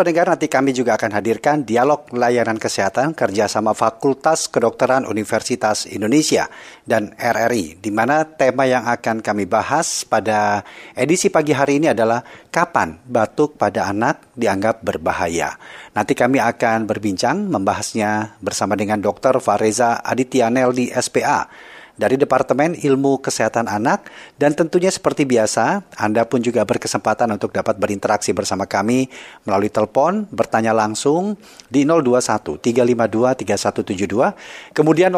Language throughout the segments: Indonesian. pendengar, nanti kami juga akan hadirkan dialog layanan kesehatan kerjasama Fakultas Kedokteran Universitas Indonesia dan RRI, di mana tema yang akan kami bahas pada edisi pagi hari ini adalah kapan batuk pada anak dianggap berbahaya. Nanti kami akan berbincang membahasnya bersama dengan Dr. Fareza Aditya Neldi SPA, dari Departemen Ilmu Kesehatan Anak, dan tentunya seperti biasa, Anda pun juga berkesempatan untuk dapat berinteraksi bersama kami melalui telepon, bertanya langsung di 021-352-3172, kemudian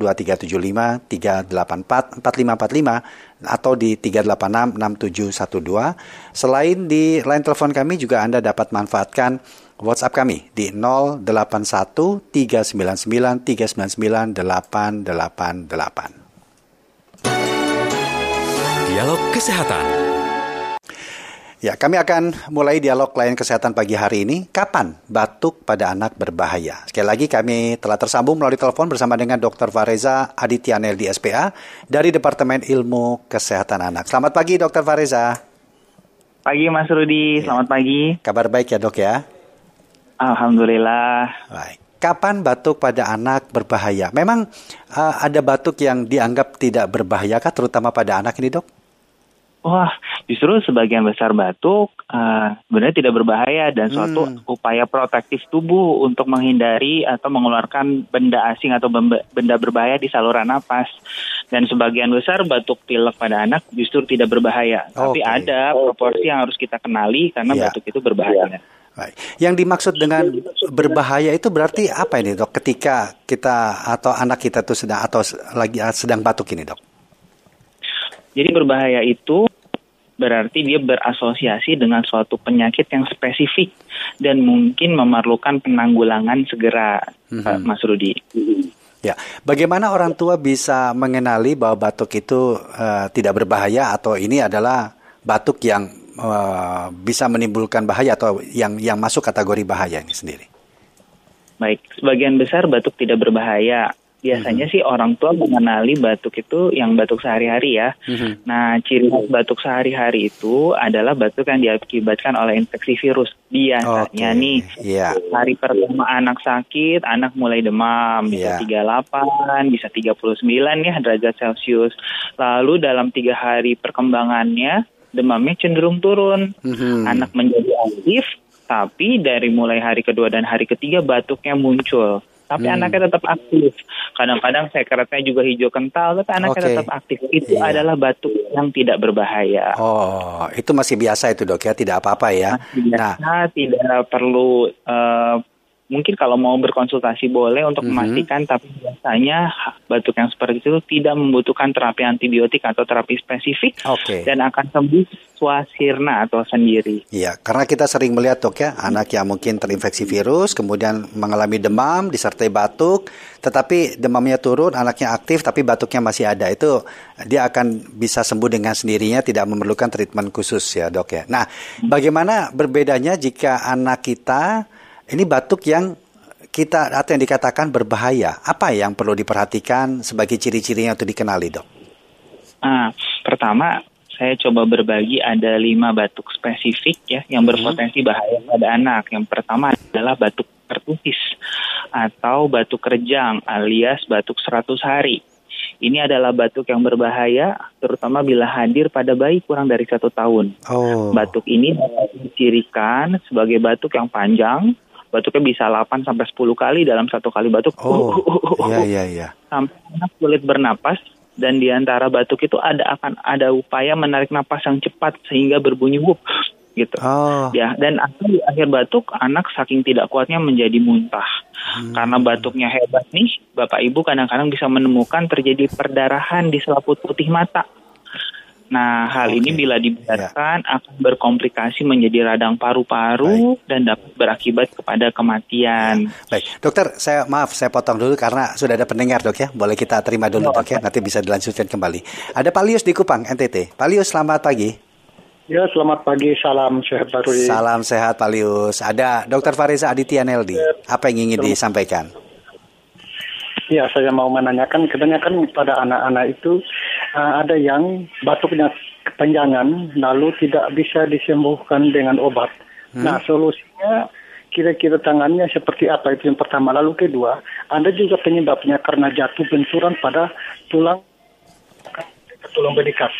021-386-2375, 384-4545, atau di 386-6712. Selain di line telepon kami, juga Anda dapat manfaatkan WhatsApp kami di 081-399-399-888. Dialog Kesehatan. Ya, kami akan mulai dialog layanan kesehatan pagi hari ini. Kapan batuk pada anak berbahaya? Sekali lagi kami telah tersambung melalui telepon bersama dengan Dr. Fareza Adityanel di SPA dari Departemen Ilmu Kesehatan Anak. Selamat pagi, Dr. Fareza. Pagi, Mas Rudi. Selamat pagi. Kabar baik ya, Dok ya? Alhamdulillah. Baik. Kapan batuk pada anak berbahaya? Memang ada batuk yang dianggap tidak berbahaya kah, terutama pada anak ini, Dok? Wah, justru sebagian besar batuk sebenarnya tidak berbahaya dan suatu upaya protektif tubuh untuk menghindari atau mengeluarkan benda asing atau benda berbahaya di saluran napas. Dan sebagian besar batuk pilek pada anak justru tidak berbahaya. Tapi ada proporsi yang harus kita kenali karena batuk itu berbahaya. Baik. Yang dimaksud dengan berbahaya itu berarti apa ini, Dok? Ketika kita atau anak kita itu sedang batuk ini, Dok? Jadi berbahaya itu berarti dia berasosiasi dengan suatu penyakit yang spesifik dan mungkin memerlukan penanggulangan segera, Mas Rudi. Ya, bagaimana orang tua bisa mengenali bahwa batuk itu tidak berbahaya atau ini adalah batuk yang bisa menimbulkan bahaya atau yang masuk kategori bahaya ini sendiri? Baik, sebagian besar batuk tidak berbahaya. Biasanya sih orang tua mengenali batuk itu yang batuk sehari-hari ya. Nah, ciri batuk sehari-hari itu adalah batuk yang diakibatkan oleh infeksi virus. Biasanya hari pertama anak sakit, anak mulai demam. Bisa 38, bisa 39 ya derajat Celcius. Lalu dalam 3 hari perkembangannya, demamnya cenderung turun, anak menjadi aktif, tapi dari mulai hari kedua dan hari ketiga batuknya muncul. Tapi anaknya tetap aktif. Kadang-kadang sekretnya juga hijau kental, tapi anaknya tetap aktif. Itu adalah batuk yang tidak berbahaya. Oh, itu masih biasa itu, Dok ya, tidak apa-apa ya. Masih biasa, tidak perlu. Mungkin kalau mau berkonsultasi boleh untuk memastikan, tapi biasanya batuk yang seperti itu tidak membutuhkan terapi antibiotik atau terapi spesifik dan akan sembuh swasirna atau sendiri. Iya, karena kita sering melihat, Dok ya, anak yang mungkin terinfeksi virus, kemudian mengalami demam disertai batuk, tetapi demamnya turun, anaknya aktif, tapi batuknya masih ada. Itu dia akan bisa sembuh dengan sendirinya, tidak memerlukan treatment khusus ya, Dok ya. Nah, bagaimana berbedanya jika anak kita ini batuk yang kita atau yang dikatakan berbahaya? Apa yang perlu diperhatikan sebagai ciri-cirinya untuk dikenali, Dok? Pertama, saya coba berbagi ada 5 batuk spesifik ya yang berpotensi bahaya pada anak. Yang pertama adalah batuk pertusis atau batuk rejang alias batuk 100 hari. Ini adalah batuk yang berbahaya, terutama bila hadir pada bayi kurang dari 1 tahun. Batuk ini dicirikan sebagai batuk yang panjang. Batuknya bisa 8 sampai 10 kali dalam 1 kali batuk. Sampai anak sulit bernapas. Dan di antara batuk itu akan ada upaya menarik napas yang cepat sehingga berbunyi "wup" gitu. Ya, dan di akhir batuk anak saking tidak kuatnya menjadi muntah. Karena batuknya hebat nih, Bapak Ibu kadang-kadang bisa menemukan terjadi perdarahan di selaput putih mata. Nah, hal ini bila dibiarkan akan berkomplikasi menjadi radang paru-paru dan dapat berakibat kepada kematian. Baik, Dokter, saya potong dulu karena sudah ada pendengar, Dok ya. Boleh kita terima dulu, Dok ya, nanti bisa dilanjutkan kembali. Ada Palius di Kupang, NTT. Palius, selamat pagi. Ya, selamat pagi. Salam sehat baru. Salam sehat, Pak Lius. Ada Dr. Fareza Adityanel di. Apa yang ingin disampaikan? Ya, saya mau menanyakan. Kebanyakan pada anak-anak itu ada yang batuknya kepanjangan, lalu tidak bisa disembuhkan dengan obat. Nah, solusinya kira-kira tangannya seperti apa, itu yang pertama. Lalu kedua, ada juga penyebabnya karena jatuh benturan pada tulang belikat.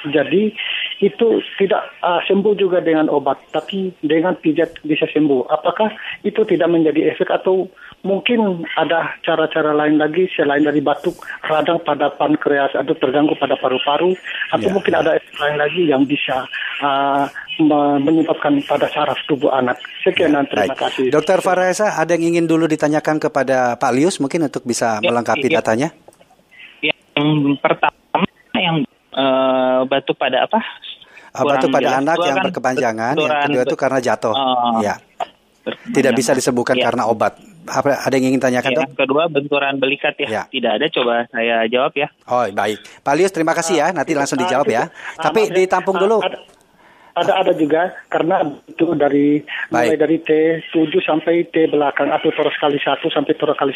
Jadi itu tidak sembuh juga dengan obat, tapi dengan pijat bisa sembuh. Apakah itu tidak menjadi efek atau mungkin ada cara-cara lain lagi selain dari batuk, radang pada pankreas atau terganggu pada paru-paru, atau mungkin ada efek lain lagi yang bisa menyebabkan pada saraf tubuh anak. Sekian dan terima kasih. Dr. Fareza, ada yang ingin dulu ditanyakan kepada Pak Lius mungkin untuk bisa melengkapi datanya? Yang pertama yang batuk pada apa? Batuk pada anak yang berkepanjangan, yang kedua itu karena jatuh. Tidak bisa disembuhkan karena obat. Ada yang ingin tanyakan? Yang kedua benturan belikat ya. Tidak ada, coba saya jawab ya. Oh baik, Pak Lius terima kasih ya. Nanti langsung dijawab ya. Tapi ditampung dulu. Ada juga karena itu dari mulai dari T7 sampai T belakang atau toros kali 1 sampai toros kali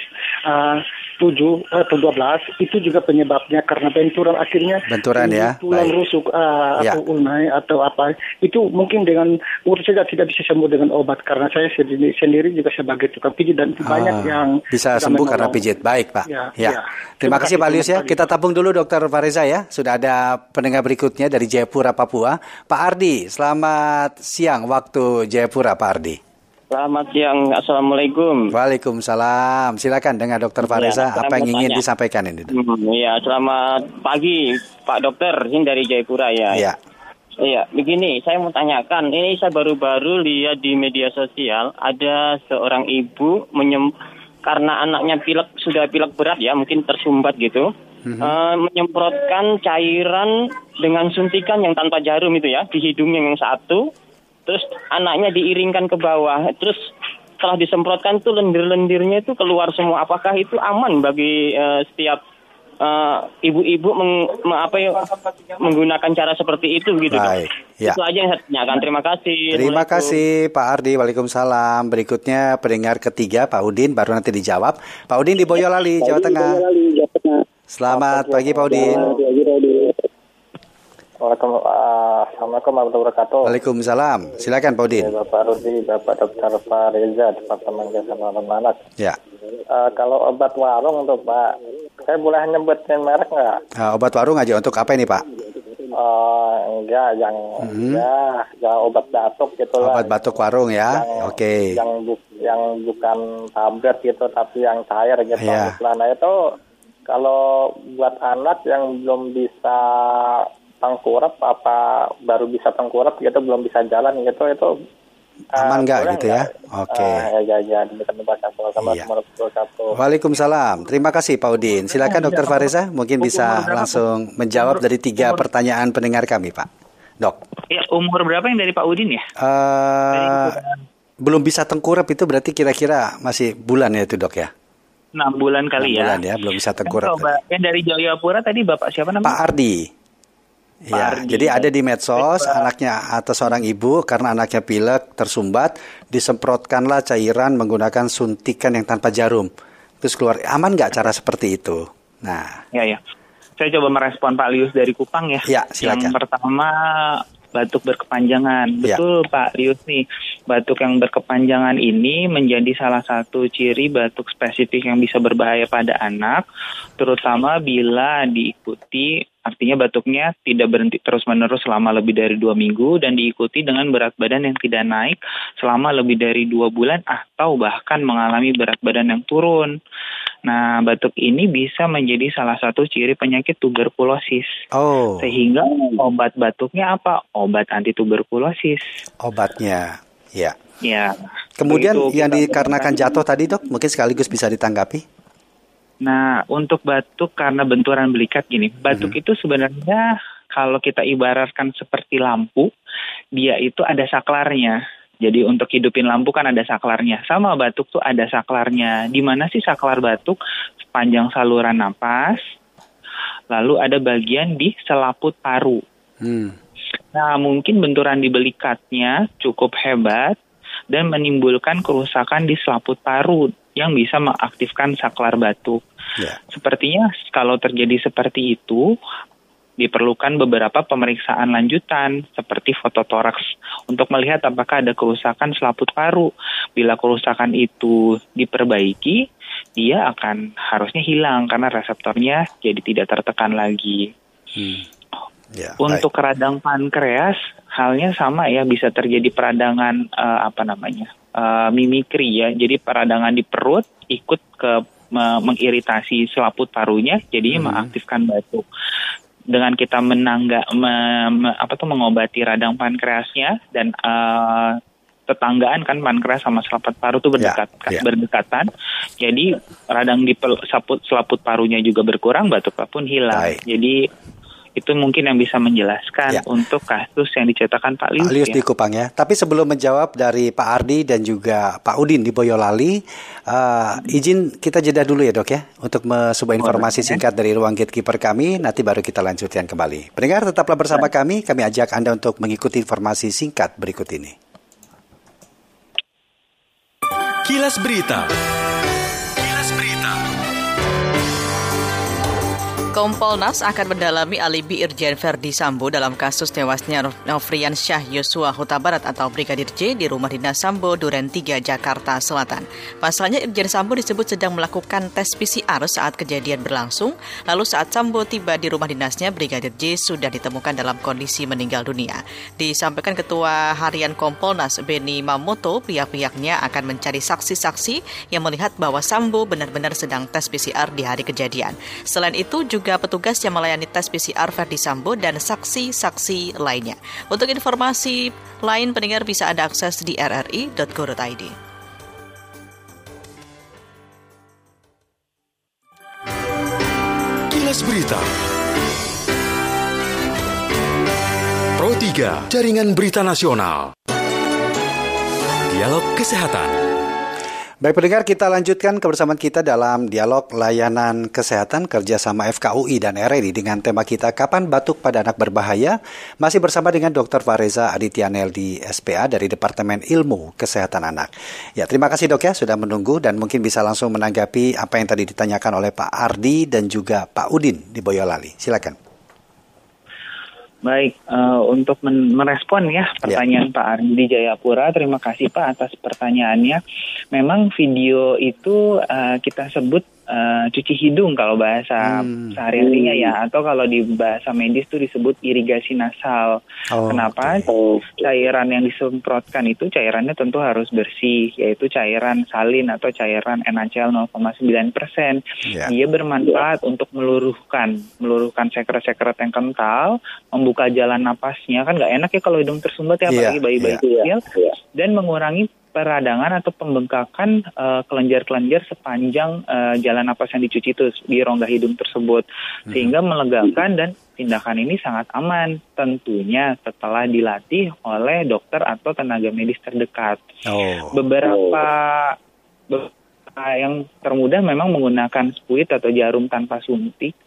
7 atau 12 itu juga penyebabnya karena benturan, akhirnya benturan ya, tulang rusuk atau ulnai atau apa, itu mungkin dengan menurut saya tidak bisa sembuh dengan obat karena saya sendiri juga sebagai tukang pijit dan banyak yang bisa sembuh karena pijit. Baik Pak. Terima kasih Pak Lius ya. Kita tabung dulu Dokter Fareza ya. Sudah ada pendengar berikutnya dari Jayapura, Papua. Pak Ardi, selamat siang waktu Jayapura, Pak Ardi. Selamat siang, Assalamualaikum. Waalaikumsalam. Silakan dengan Dokter Fareza, apa yang ingin disampaikan ini? Selamat pagi Pak Dokter, ini dari Jayapura ya. Iya, begini, saya mau tanyakan, ini saya baru-baru lihat di media sosial ada seorang ibu karena anaknya pilek berat ya, mungkin tersumbat gitu. Menyemprotkan cairan dengan suntikan yang tanpa jarum itu ya, di hidungnya yang satu, terus anaknya diiringkan ke bawah, terus setelah disemprotkan itu lendir-lendirnya itu keluar semua. Apakah itu aman bagi setiap ibu-ibu menggunakan cara seperti itu gitu? Baik, itu aja yang saya tanyakan. Terima kasih. Terima kasih Pak Ardi. Waalaikumsalam. Berikutnya pendengar ketiga Pak Udin, baru nanti dijawab. Pak Udin di Boyolali, Jawa Tengah. Selamat pagi Pak Udin. Assalamualaikum warahmatullahi wabarakatuh. Waalaikumsalam. Silakan Pak Udin. Bapak Rudi, Bapak Dokter Fareza, Departemen Kesehatan Anak. Ya. Kalau obat warung untuk Pak, saya boleh nyebutin merek nggak? Obat warung aja untuk apa ini Pak? Enggak, obat batuk gitu lah. Obat batuk warung ya. Oke. Yang bukan tablet gitu, tapi yang cair gitu. Nah itu kalau buat anak yang belum bisa tengkurap, apa baru bisa tengkurap gitu, belum bisa jalan gitu, itu aman nggak gitu ya? Oke. Waalaikumsalam. Terima kasih Pak Udin. Silakan Dokter Fareza, mungkin bisa langsung menjawab dari 3 pertanyaan pendengar kami Pak Dok. Ya, umur berapa yang dari Pak Udin ya? Belum bisa tengkurap itu berarti kira-kira masih bulan ya itu Dok ya? 6 bulan kali 6 bulan ya, belum bisa tengkurap. Yang dari Jayapura tadi Bapak siapa namanya? Pak Ardi. Pak Ardi. Jadi ada di medsos, anaknya atau seorang ibu karena anaknya pilek tersumbat, disemprotkanlah cairan menggunakan suntikan yang tanpa jarum. Terus keluar, aman nggak cara seperti itu? Nah, ya. Saya coba merespon Pak Lius dari Kupang ya. Ya, silakan. Yang pertama, batuk berkepanjangan. Betul Pak Lius nih, batuk yang berkepanjangan ini menjadi salah satu ciri batuk spesifik yang bisa berbahaya pada anak, terutama bila diikuti, artinya batuknya tidak berhenti terus-menerus selama lebih dari 2 minggu dan diikuti dengan berat badan yang tidak naik selama lebih dari 2 bulan atau bahkan mengalami berat badan yang turun. Nah, batuk ini bisa menjadi salah satu ciri penyakit tuberkulosis. Oh. Sehingga obat batuknya apa? Obat anti tuberkulosis. Obatnya, ya. Kemudian yang dikarenakan jatuh tadi Dok, mungkin sekaligus bisa ditanggapi. Nah, untuk batuk karena benturan belikat gini, batuk itu sebenarnya kalau kita ibaratkan seperti lampu, dia itu ada saklarnya. Jadi untuk hidupin lampu kan ada saklarnya. Sama batuk tuh ada saklarnya. Di mana sih saklar batuk? Sepanjang saluran napas. Lalu ada bagian di selaput paru. Nah, mungkin benturan di belikatnya cukup hebat dan menimbulkan kerusakan di selaput paru yang bisa mengaktifkan saklar batuk. Sepertinya kalau terjadi seperti itu, diperlukan beberapa pemeriksaan lanjutan seperti fototoraks untuk melihat apakah ada kerusakan selaput paru. Bila kerusakan itu diperbaiki, dia akan harusnya hilang karena reseptornya jadi tidak tertekan lagi. Yeah, untuk radang pankreas, halnya sama ya, bisa terjadi peradangan mimikri ya. Jadi peradangan di perut ikut ke mengiritasi selaput parunya, jadinya mengaktifkan batuk. Dengan kita mengobati radang pankreasnya dan tetanggaan kan pankreas sama selaput paru itu berdekatan. Jadi radang di selaput parunya juga berkurang, batuknya pun hilang. Jadi itu mungkin yang bisa menjelaskan untuk kasus yang diceritakan Pak Lius. Pak Lius di Kupang ya. Tapi sebelum menjawab dari Pak Ardi dan juga Pak Udin di Boyolali, izin kita jeda dulu ya dok ya, untuk sebuah informasi singkat dari ruang gatekeeper kami, nanti baru kita lanjutkan kembali. Pendengar tetaplah bersama kami, kami ajak Anda untuk mengikuti informasi singkat berikut ini. Kilas Berita. Kompolnas akan mendalami alibi Irjen Verdi Sambo dalam kasus tewasnya Nofrian Syah Yosua Huta Barat atau Brigadir J di rumah dinas Sambo, Duren 3, Jakarta Selatan. Pasalnya Irjen Sambo disebut sedang melakukan tes PCR saat kejadian berlangsung, lalu saat Sambo tiba di rumah dinasnya, Brigadir J sudah ditemukan dalam kondisi meninggal dunia. Disampaikan Ketua Harian Kompolnas Beni Mamoto, pihak-pihaknya akan mencari saksi-saksi yang melihat bahwa Sambo benar-benar sedang tes PCR di hari kejadian. Selain itu juga petugas yang melayani tes PCR Verdi Sambo dan saksi-saksi lainnya. Untuk informasi lain pendengar bisa Anda akses di rri.go.id. Kilas Berita Pro 3, Jaringan Berita Nasional. Dialog Kesehatan. Baik pendengar, kita lanjutkan kebersamaan kita dalam dialog layanan kesehatan kerjasama FKUI dan RRI dengan tema kita Kapan Batuk pada Anak Berbahaya? Masih bersama dengan Dr. Fareza Adityanel di SPA dari Departemen Ilmu Kesehatan Anak. Ya, terima kasih dok ya sudah menunggu dan mungkin bisa langsung menanggapi apa yang tadi ditanyakan oleh Pak Ardi dan juga Pak Udin di Boyolali. Silakan. Baik, untuk merespon ya pertanyaan Pak Ardi Jayapura, terima kasih Pak atas pertanyaannya. Memang video itu kita sebut cuci hidung kalau bahasa sehari-harinya ya, atau kalau di bahasa medis itu disebut irigasi nasal. Kenapa? Cairan yang disemprotkan itu cairannya tentu harus bersih, yaitu cairan salin atau cairan NaCl 0,9%. Dia bermanfaat untuk meluruhkan sekret-sekret yang kental, membuka jalan napasnya, kan nggak enak ya kalau hidung tersumbat ya, apalagi bayi-bayi kecil, dan mengurangi peradangan atau pembengkakan kelenjar-kelenjar sepanjang jalan napas yang dicuci itu di rongga hidung tersebut, sehingga melegakan, dan tindakan ini sangat aman tentunya setelah dilatih oleh dokter atau tenaga medis terdekat. Beberapa yang termudah memang menggunakan spuit atau jarum tanpa suntik,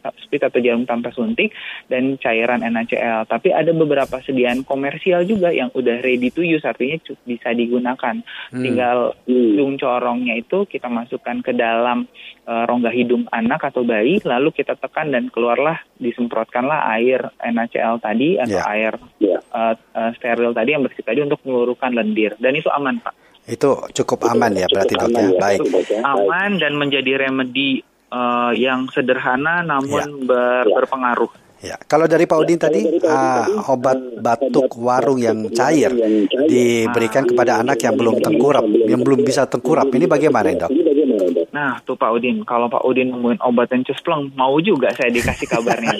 spit atau jarum tanpa suntik dan cairan NaCl. Tapi ada beberapa sediaan komersial juga yang udah ready to use, artinya bisa digunakan. Tinggal ujung corongnya itu kita masukkan ke dalam rongga hidung anak atau bayi, lalu kita tekan dan keluarlah, disemprotkanlah air NaCl tadi atau air steril tadi yang bersih tadi untuk meluruhkan lendir. Dan itu aman, Pak. Itu cukup aman ya berarti dok ya. Baik. Aman dan menjadi remedi yang sederhana namun berpengaruh. Ya, kalau dari Pak Udin tadi obat batuk warung yang cair diberikan kepada anak yang belum tengkurap, yang belum bisa tengkurap, ini bagaimana dok? Nah, tuh Pak Udin, kalau Pak Udin nemuin obat yang cespleng, mau juga saya dikasih kabarnya.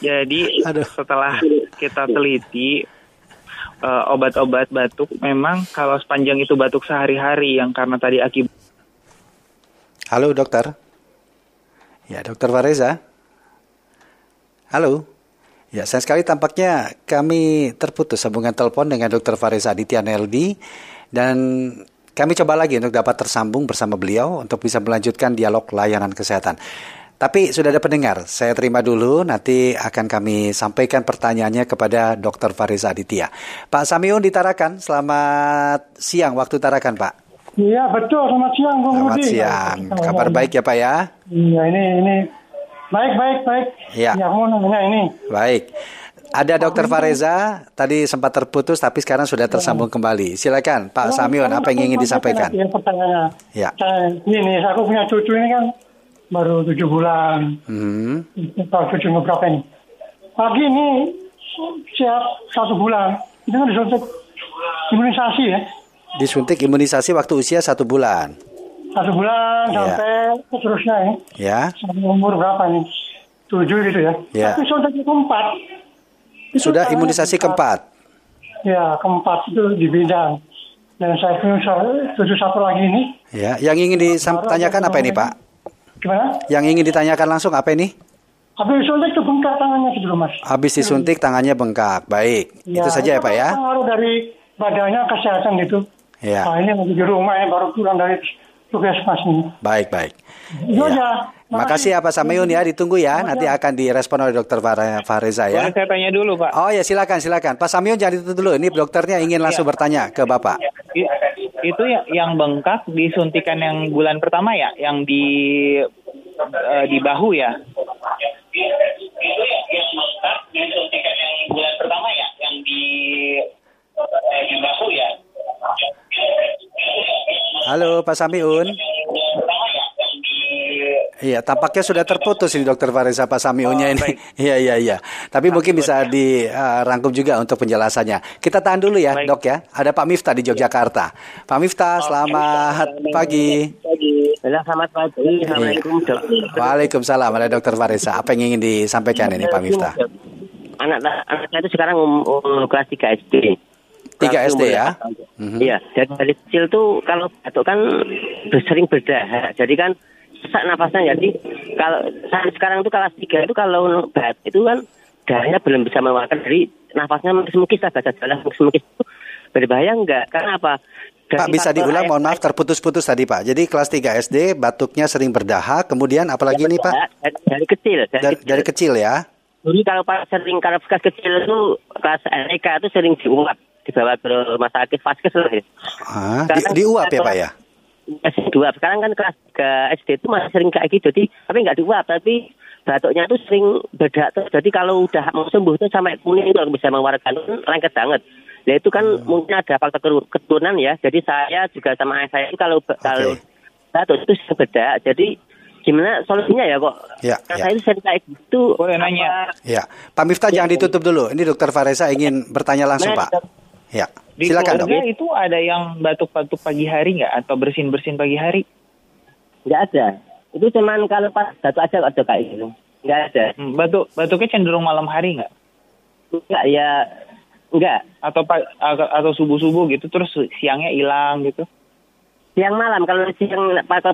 Jadi setelah kita teliti, obat-obat batuk memang kalau sepanjang itu batuk sehari-hari yang karena tadi akibat. Halo dokter. Ya, Dokter Fareza. Halo. Ya, sayang sekali tampaknya kami terputus sambungan telepon dengan Dokter Fareza Aditya Neldi, dan kami coba lagi untuk dapat tersambung bersama beliau untuk bisa melanjutkan dialog layanan kesehatan. Tapi sudah ada pendengar, saya terima dulu, nanti akan kami sampaikan pertanyaannya kepada Dokter Fareza Aditya. Pak Samiun di Tarakan, selamat siang waktu Tarakan Pak. Iya betul, selamat siang Bung Budi. Selamat siang, kabar baik ya Pak ya? Iya ini Baik. Ya mau nanya ini. Baik. Ada Dokter Fareza tadi sempat terputus tapi sekarang sudah tersambung kembali. Silakan Pak Samyun, apa yang ingin disampaikan? Ya. Ini aku punya cucu ini kan baru 7 bulan. Kalau cucu berapa ini? Pagi ini siap 1 bulan. Itu kan disuntik imunisasi ya? Disuntik imunisasi waktu usia 1 bulan. 1 bulan sampai seterusnya ya? Ya. Sampai umur berapa nih? 7 gitu ya? Ya. Tapi suntik itu 4. Sudah imunisasi keempat. Ya, keempat itu di bidang. Dan saya punya 7-1 lagi ini. Ya, yang ingin ditanyakan apa ini, Pak? Gimana? Yang ingin ditanyakan langsung apa ini? Habis disuntik itu bengkak tangannya gitu loh, Mas. Habis disuntik tangannya bengkak. Baik. Ya, itu saja ya, Pak ya. Pengaruh dari badannya kesehatan gitu. Ya. Nah, ini lagi di rumah ya, baru pulang dari tugas Mas ini. Baik. Itu aja. Makasih ya Pak Samyun ya, ditunggu ya. Nanti akan direspon oleh Dokter Fareza ya. Saya tanya dulu Pak. Oh ya silakan. Pak Samyun jangan itu dulu. Ini dokternya ingin langsung bertanya ke Bapak. Itu yang bengkak disuntikan yang bulan pertama ya, yang di bahu ya. Itu yang bengkak disuntikan yang bulan pertama ya, yang di bahu ya. Halo Pak Samyun. Iya, tampaknya sudah terputus ini Dokter Fareza Pak Samyunnya ini. Iya. Tapi mungkin bisa dirangkum juga untuk penjelasannya. Kita tahan dulu ya, Dok ya. Ada Pak Miftah di Yogyakarta. Pak Miftah, selamat pagi. Selamat pagi. Assalamualaikum. Waalaikumsalam. Ada Dokter Fareza. Apa yang ingin disampaikan ini Pak Miftah? Anak saya itu sekarang kelas 3 SD. 3 SD ya? Iya. Dari kecil tuh kalau batuk kan sering berdahak. Jadi kan sesak nafasnya, jadi kalau sekarang itu kelas 3 itu kalau batuk itu kan darahnya belum bisa mengeluarkan dari nafasnya, semukis lah baca jalan semukis itu berbahaya enggak? Karena apa? Dari Pak bisa diulang, mohon maaf terputus-putus tadi Pak. Jadi kelas 3 SD batuknya sering berdahak, kemudian apalagi ini Pak? Dari kecil ya? Jadi kalau kelas kecil itu kelas RK itu sering diuap, dibawa ke rumah sakit vaskes loh. Diuap ya Pak ya? Masih diuap. Sekarang kan kelas 3 SD itu masih sering kayak gitu. Jadi, tapi nggak diuap. Tapi batuknya itu sering bedak. Jadi kalau udah mau sembuh itu sampai kuning itu bisa mengeluarkan lengket banget. Nah itu kan mungkin ada faktor keturunan ya. Jadi saya juga sama ayah saya itu kalau batuk itu bedak. Jadi gimana solusinya ya kok? Saya itu sering kayak gitu. Boleh nanya. Ya. Pak Miftah jangan ditutup dulu. Ini Dokter Fareza ingin bertanya langsung Pak. Ya. Di silakan keluarga dong. Itu ada yang batuk-batuk pagi hari nggak? Atau bersin-bersin pagi hari? Nggak ada. Itu cuman kalau pas batuk aja ada kayak gitu. Nggak ada. Batuknya cenderung malam hari nggak? Nggak ya. Nggak. Atau subuh-subuh gitu terus siangnya hilang gitu? Siang malam. Kalau siang pas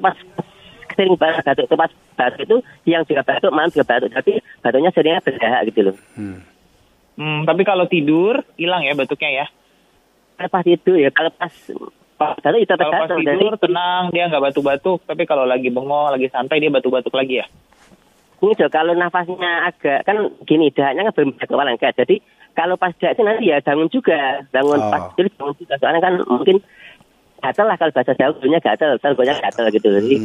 sering batuk itu pas batuk itu siang juga batuk, malam juga batuk. Tapi batuknya seringnya berdahak gitu loh. Tapi kalau tidur hilang ya batuknya ya? Pas tidur ya, kalau pas tidur tenang dia nggak batuk-batuk, tapi kalau lagi bengong lagi santai dia batuk-batuk lagi ya. Ini juga kalau nafasnya agak kan gini, dahaknya kan belum bisa keluar lengket, jadi kalau pas dahak itu nanti ya bangun juga. Pas tidur bangun juga, soalnya kan mungkin gatel lah kalau bahasa Jawa, dulunya gatel gitu. Jadi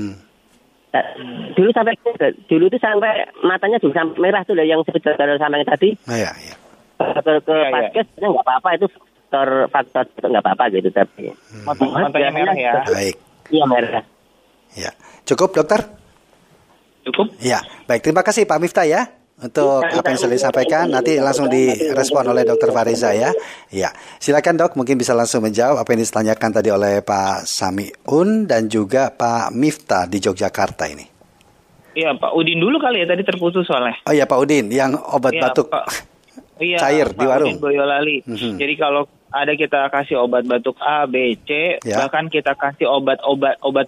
dulu itu sampai matanya juga sampai merah tuh yang sebut sama yang tadi. Ke paskes nggak apa-apa itu. Faktor itu nggak apa-apa gitu tapi matanya merah ya. Baik. Iya merah. Ya cukup dokter. Cukup. Ya baik, terima kasih Pak Miftah ya untuk apa yang sudah disampaikan. Nanti langsung direspon oleh Dokter Fareza ya. Ya silakan Dok, mungkin bisa langsung menjawab apa yang ditanyakan tadi oleh Pak Samyun dan juga Pak Miftah di Yogyakarta ini. Iya Pak Udin dulu kali ya, tadi terputus soalnya. Oh iya Pak Udin yang obat batuk. Iya, cair di warung Boyolali. Jadi kalau ada kita kasih obat batuk A, B, C, bahkan kita kasih obat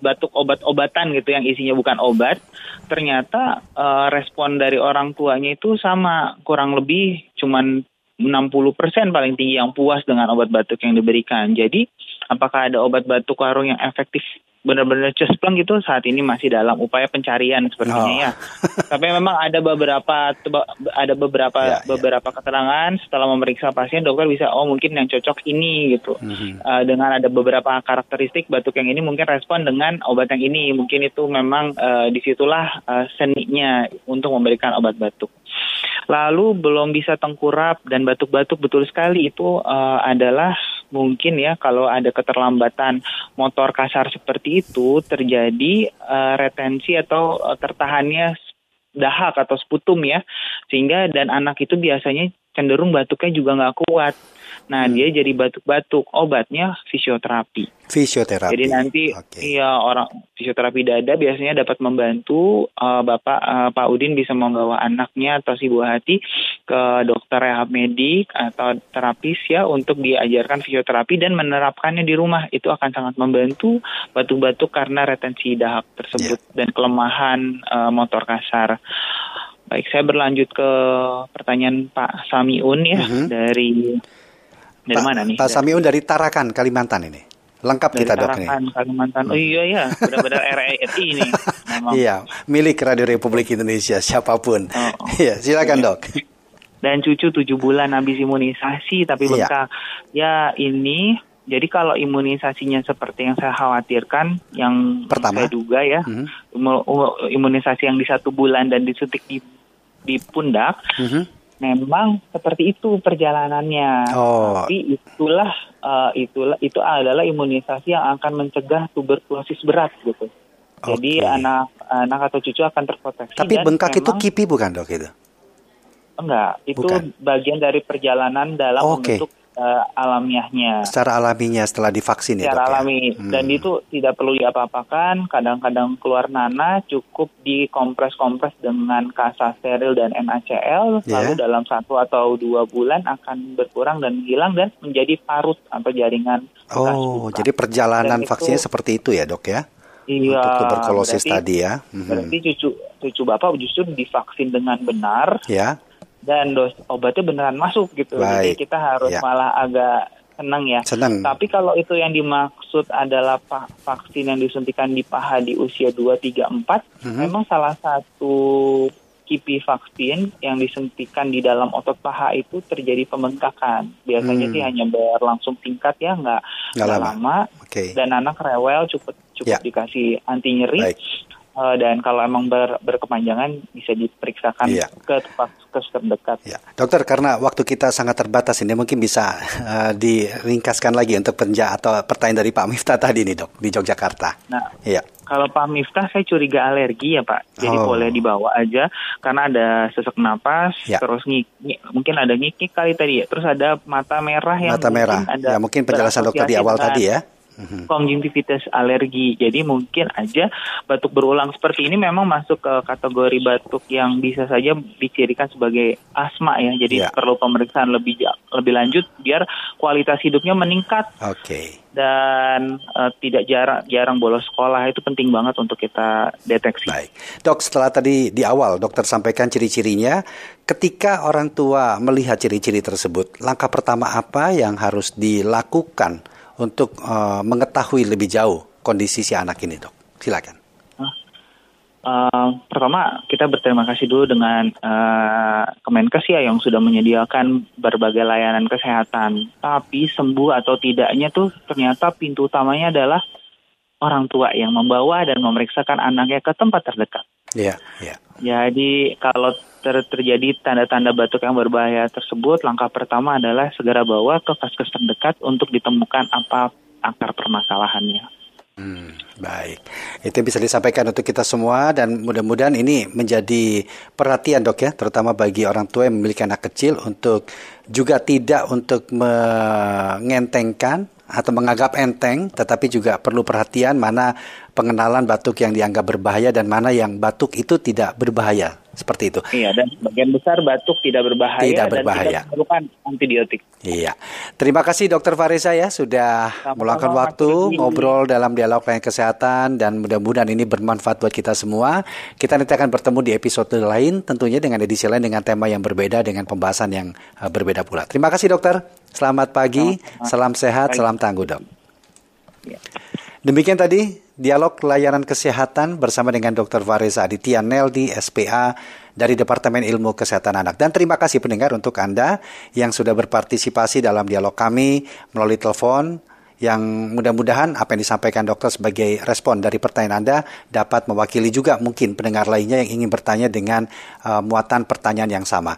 batuk, obat-obatan gitu yang isinya bukan obat. Ternyata respon dari orang tuanya itu sama, kurang lebih cuman 60% paling tinggi yang puas dengan obat batuk yang diberikan. Jadi apakah ada obat batuk warung yang efektif benar-benar cespleng itu saat ini masih dalam upaya pencarian sepertinya ya. Tapi memang ada beberapa keterangan setelah memeriksa pasien dokter bisa mungkin yang cocok ini gitu. Mm-hmm. Dengan ada beberapa karakteristik batuk yang ini mungkin respon dengan obat yang ini, mungkin itu memang disitulah seninya untuk memberikan obat batuk. Lalu belum bisa tengkurap dan batuk-batuk betul sekali itu adalah mungkin ya kalau ada keterlambatan motor kasar seperti itu terjadi retensi atau tertahannya dahak atau sputum ya, sehingga dan anak itu biasanya cenderung batuknya juga nggak kuat. Nah, dia jadi batuk-batuk. Obatnya fisioterapi. Jadi nanti orang fisioterapi dada biasanya dapat membantu Pak Udin bisa membawa anaknya atau si buah hati ke dokter rehab medik atau terapis ya untuk diajarkan fisioterapi dan menerapkannya di rumah. Itu akan sangat membantu batuk-batuk karena retensi dahak tersebut dan kelemahan motor kasar. Baik, saya berlanjut ke pertanyaan Pak Samiun ya dari mana nih? Pak Samiun dari Tarakan, Kalimantan ini. Lengkap dari kita Tarakan, dok nih. Tarakan, Kalimantan. Oh iya ya, benar-benar RRI ini. Iya, milik Radio Republik Indonesia siapapun. Iya, silakan dok. Dan cucu 7 bulan habis imunisasi tapi bengkak. Ya ini. Jadi kalau imunisasinya seperti yang saya khawatirkan, yang pertama, saya duga ya, imunisasi yang di 1 bulan dan disuntik di pundak, memang seperti itu perjalanannya. Tapi itu adalah imunisasi yang akan mencegah tuberkulosis berat gitu. Jadi anak atau cucu akan terproteksi. Tapi bengkak itu kipi bukan dok itu? Enggak, itu bukan bagian dari perjalanan dalam membentuk alamiahnya. Secara alaminya setelah divaksin ya dok? Secara alami. Dan itu tidak perlu diapa-apakan, kadang-kadang keluar nanah, cukup dikompres-kompres dengan kasa steril dan NaCl, lalu dalam 1 atau 2 bulan akan berkurang dan hilang dan menjadi parut atau jaringan bekas luka. Jadi perjalanan dan vaksinnya itu, seperti itu ya dok ya? Iya. Untuk tuberkulosis tadi ya? Berarti cucu bapak justru divaksin dengan benar. Iya. Dan dos obatnya beneran masuk gitu. Baik. Jadi kita harus malah agak senang. Tapi kalau itu yang dimaksud adalah vaksin yang disuntikan di paha di usia 2, 3, 4, memang salah satu kipi vaksin yang disuntikan di dalam otot paha itu terjadi pembengkakan. Biasanya sih hanya berlangsung tingkat ya, nggak lama. Dan anak rewel cukup dikasih anti nyeri. Baik. Dan kalau emang berkepanjangan bisa diperiksakan ke puskesmas terdekat. Ya. Dokter, karena waktu kita sangat terbatas ini mungkin bisa diringkaskan lagi untuk pertanyaan dari Pak Miftah tadi nih dok di Yogyakarta. Nah, kalau Pak Miftah saya curiga alergi ya Pak. Jadi boleh dibawa aja karena ada sesak napas, terus mungkin ada nyikik kali tadi ya. Terus ada mata merah. Ada mungkin penjelasan dokter di awal tadi ya. Konjungtivitis alergi. Jadi mungkin aja batuk berulang seperti ini memang masuk ke kategori batuk yang bisa saja dicirikan sebagai asma ya. Jadi perlu pemeriksaan lebih lanjut biar kualitas hidupnya meningkat. Dan tidak jarang bolos sekolah. Itu penting banget untuk kita deteksi. Baik. Dok, setelah tadi di awal dokter sampaikan ciri-cirinya, ketika orang tua melihat ciri-ciri tersebut, langkah pertama apa yang harus dilakukan untuk mengetahui lebih jauh kondisi si anak ini, dok? Silakan. Pertama, kita berterima kasih dulu dengan Kemenkes ya yang sudah menyediakan berbagai layanan kesehatan. Tapi sembuh atau tidaknya tuh ternyata pintu utamanya adalah orang tua yang membawa dan memeriksakan anaknya ke tempat terdekat. Iya. Jadi kalau terjadi tanda-tanda batuk yang berbahaya tersebut, langkah pertama adalah segera bawa ke vaskes terdekat untuk ditemukan apa akar permasalahannya. Baik, itu yang bisa disampaikan untuk kita semua dan mudah-mudahan ini menjadi perhatian dok ya, terutama bagi orang tua yang memiliki anak kecil untuk juga tidak untuk mengentengkan atau menganggap enteng, tetapi juga perlu perhatian mana pengenalan batuk yang dianggap berbahaya dan mana yang batuk itu tidak berbahaya, seperti itu. Iya, dan bagian besar batuk tidak berbahaya. Dan tidak memerlukan antibiotik. Iya, terima kasih Dr. Fareza ya sudah meluangkan waktu ngobrol dalam dialog layanan kesehatan dan mudah-mudahan ini bermanfaat buat kita semua. Kita nanti akan bertemu di episode lain, tentunya dengan edisi lain dengan tema yang berbeda dengan pembahasan yang berbeda pula. Terima kasih dokter. Selamat pagi, salam sehat, salam tangguh dok. Demikian tadi dialog layanan kesehatan bersama dengan Dr. Fareza Aditya Neldi, SPA dari Departemen Ilmu Kesehatan Anak. Dan terima kasih pendengar untuk Anda yang sudah berpartisipasi dalam dialog kami melalui telepon, yang mudah-mudahan apa yang disampaikan dokter sebagai respon dari pertanyaan Anda dapat mewakili juga mungkin pendengar lainnya yang ingin bertanya dengan muatan pertanyaan yang sama.